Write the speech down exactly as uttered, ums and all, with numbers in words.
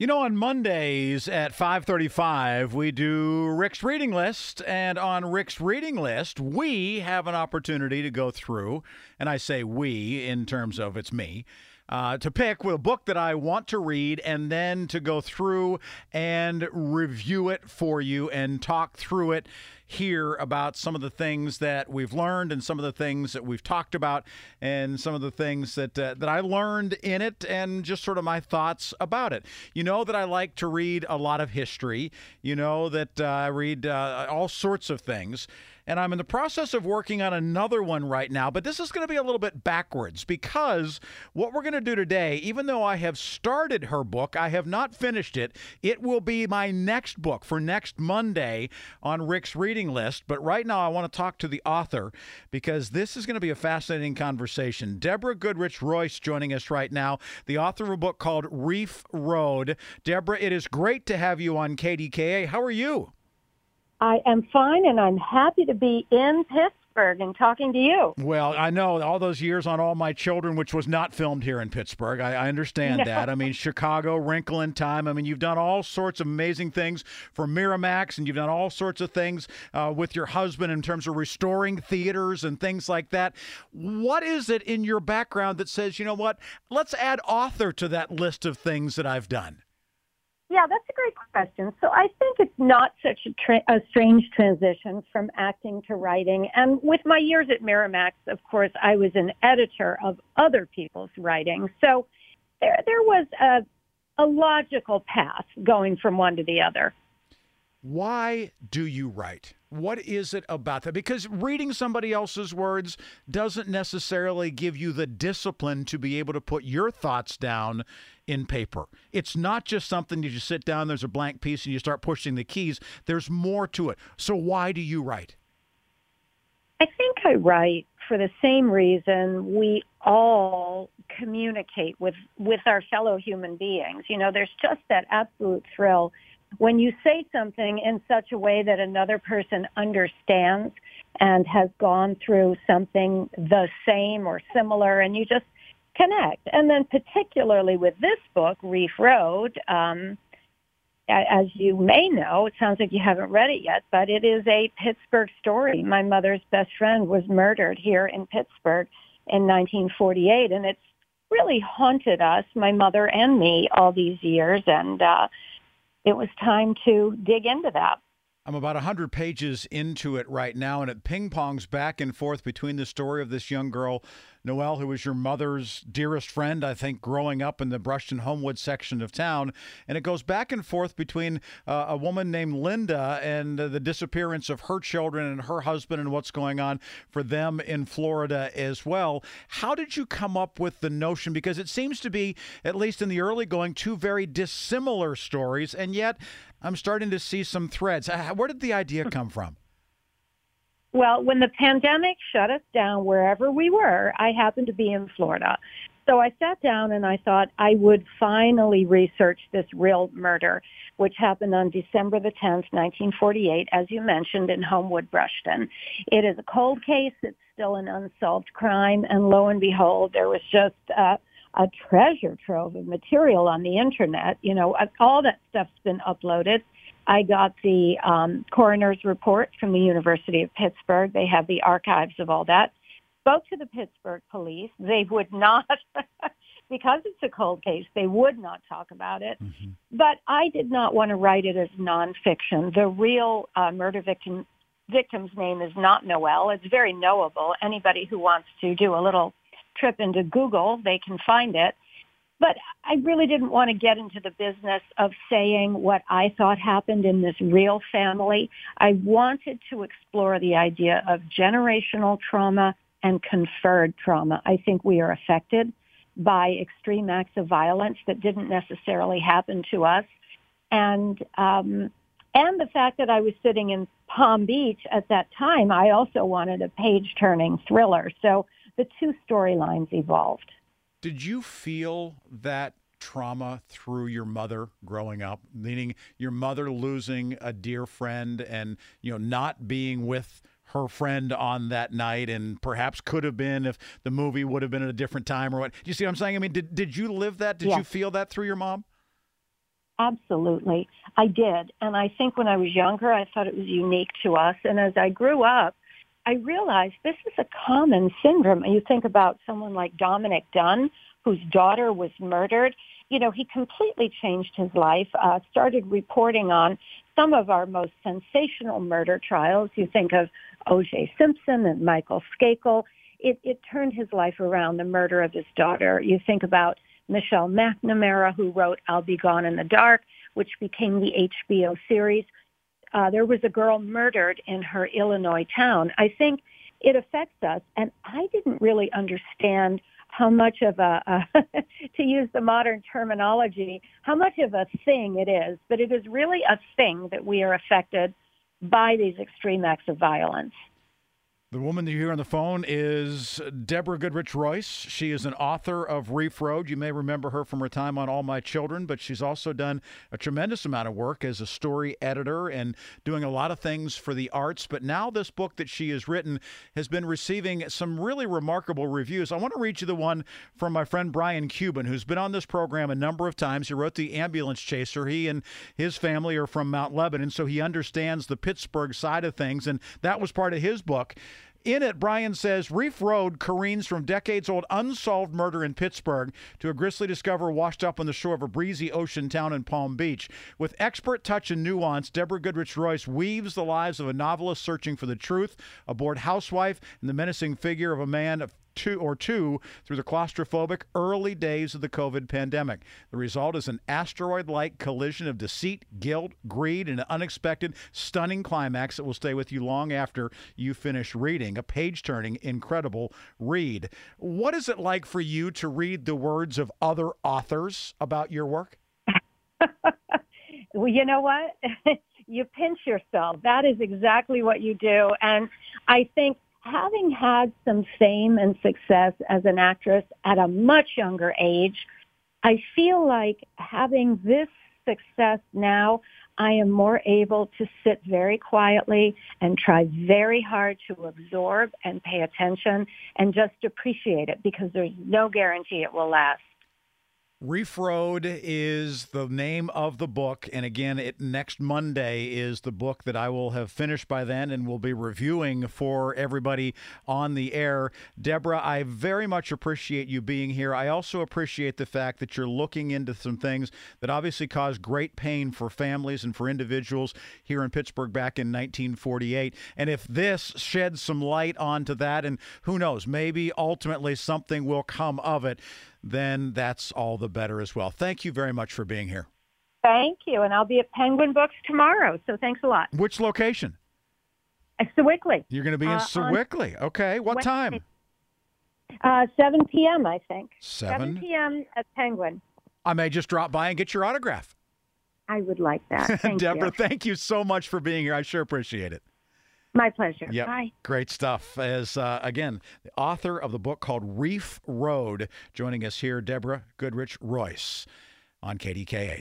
You know, on Mondays at five thirty-five, we do Rick's Reading List, and on Rick's Reading List, we have an opportunity to go through, and I say we in terms of it's me, uh, to pick a book that I want to read and then to go through and review it for you and talk through it here about some of the things that we've learned and some of the things that we've talked about and some of the things that uh, that I learned in it and just sort of my thoughts about it. You know that I like to read a lot of history. You know that uh, I read uh, all sorts of things. And I'm in the process of working on another one right now, but this is going to be a little bit backwards because what we're going to do today, even though I have started her book, I have not finished it. It will be my next book for next Monday on Rick's Reading List. But right now I want to talk to the author because this is going to be a fascinating conversation. Deborah Goodrich Royce joining us right now, the author of a book called Reef Road. Deborah, it is great to have you on K D K A. How are you? I am fine, and I'm happy to be in Pittsburgh and talking to you. Well, I know all those years on All My Children, which was not filmed here in Pittsburgh. I, I understand no. that. I mean, Chicago, Wrinkle in Time. I mean, you've done all sorts of amazing things for Miramax, and you've done all sorts of things uh, with your husband in terms of restoring theaters and things like that. What is it in your background that says, you know what, let's add author to that list of things that I've done? Yeah, that's a great question. So I think it's not such a, tra- a strange transition from acting to writing. And with my years at Miramax, of course, I was an editor of other people's writing. So there there was a, a logical path going from one to the other. Why do you write? What is it about that? Because reading somebody else's words doesn't necessarily give you the discipline to be able to put your thoughts down in paper. It's not just something you just sit down, there's a blank piece, and you start pushing the keys. There's more to it. So why do you write? I think I write for the same reason we all communicate with, with our fellow human beings. You know, there's just that absolute thrill when you say something in such a way that another person understands and has gone through something the same or similar, and you just connect. And then particularly with this book, Reef Road, um, as you may know, it sounds like you haven't read it yet, but it is a Pittsburgh story. My mother's best friend was murdered here in Pittsburgh in nineteen forty-eight, and it's really haunted us, my mother and me, all these years, and uh it was time to dig into that. I'm about one hundred pages into it right now, and it ping-pongs back and forth between the story of this young girl, Noelle, who was your mother's dearest friend, I think, growing up in the Brushton Homewood section of town. And it goes back and forth between uh, a woman named Linda and uh, the disappearance of her children and her husband and what's going on for them in Florida as well. How did you come up with the notion? Because it seems to be, at least in the early going, two very dissimilar stories, and yet I'm starting to see some threads. Where did the idea come from? Well, when the pandemic shut us down wherever we were, I happened to be in Florida. So I sat down and I thought I would finally research this real murder, which happened on December the tenth, nineteen forty-eight, as you mentioned, in Homewood, Brushton. It is a cold case. It's still an unsolved crime. And lo and behold, there was just uh, a treasure trove of material on the internet. You know, all that stuff's been uploaded. I got the um, coroner's report from the University of Pittsburgh. They have the archives of all that. Spoke to the Pittsburgh police. They would not, because it's a cold case, they would not talk about it. Mm-hmm. But I did not want to write it as nonfiction. The real uh, murder victim victim's name is not Noelle. It's very knowable. Anybody who wants to do a little trip into Google, they can find it. But I really didn't want to get into the business of saying what I thought happened in this real family. I wanted to explore the idea of generational trauma and conferred trauma. I think we are affected by extreme acts of violence that didn't necessarily happen to us. And, um, and the fact that I was sitting in Palm Beach at that time, I also wanted a page-turning thriller. So the two storylines evolved. Did you feel that trauma through your mother growing up, meaning your mother losing a dear friend and, you know, not being with her friend on that night and perhaps could have been if the movie would have been at a different time or what? Do you see what I'm saying? I mean, did, did you live that? Did yeah. you feel that through your mom? Absolutely. I did. And I think when I was younger, I thought it was unique to us. And as I grew up, I realized this is a common syndrome. You think about someone like Dominic Dunne, whose daughter was murdered. You know, he completely changed his life, uh, started reporting on some of our most sensational murder trials. You think of O J Simpson and Michael Skakel. It, it turned his life around, the murder of his daughter. You think about Michelle McNamara, who wrote I'll Be Gone in the Dark, which became the H B O series. Uh, there was a girl murdered in her Illinois town. I think it affects us, and I didn't really understand how much of a, uh, to use the modern terminology, how much of a thing it is. But it is really a thing that we are affected by these extreme acts of violence. The woman that you hear on the phone is Deborah Goodrich Royce. She is an author of Reef Road. You may remember her from her time on All My Children, but she's also done a tremendous amount of work as a story editor and doing a lot of things for the arts. But now this book that she has written has been receiving some really remarkable reviews. I want to read you the one from my friend Brian Cuban, who's been on this program a number of times. He wrote The Ambulance Chaser. He and his family are from Mount Lebanon, so he understands the Pittsburgh side of things, and that was part of his book. In it, Brian says, Reef Road careens from decades-old unsolved murder in Pittsburgh to a grisly discovery washed up on the shore of a breezy ocean town in Palm Beach. With expert touch and nuance, Deborah Goodrich Royce weaves the lives of a novelist searching for the truth, a bored housewife, and the menacing figure of a man of two or two through the claustrophobic early days of the COVID pandemic. The result is an asteroid-like collision of deceit, guilt, greed, and an unexpected, stunning climax that will stay with you long after you finish reading. A page-turning, incredible read. What is it like for you to read the words of other authors about your work? Well, you know what? You pinch yourself. That is exactly what you do. And I think having had some fame and success as an actress at a much younger age, I feel like having this success now, I am more able to sit very quietly and try very hard to absorb and pay attention and just appreciate it, because there's no guarantee it will last. Reef Road is the name of the book, and again, it next Monday is the book that I will have finished by then and will be reviewing for everybody on the air. Deborah, I very much appreciate you being here. I also appreciate the fact that you're looking into some things that obviously caused great pain for families and for individuals here in Pittsburgh back in nineteen forty-eight, and if this sheds some light onto that, and who knows, maybe ultimately something will come of it, then that's all the better as well. Thank you very much for being here. Thank you, and I'll be at Penguin Books tomorrow, so thanks a lot. Which location? At Sewickley. You're going to be in uh, Sewickley. Okay, what Wednesday. Time? Uh, seven p.m., I think. seven p.m. at Penguin. I may just drop by and get your autograph. I would like that. Thank Deborah, you. Thank you so much for being here. I sure appreciate it. My pleasure. Yep. Bye. Great stuff. As, uh, again, the author of the book called Reef Road, joining us here, Deborah Goodrich Royce on K D K A.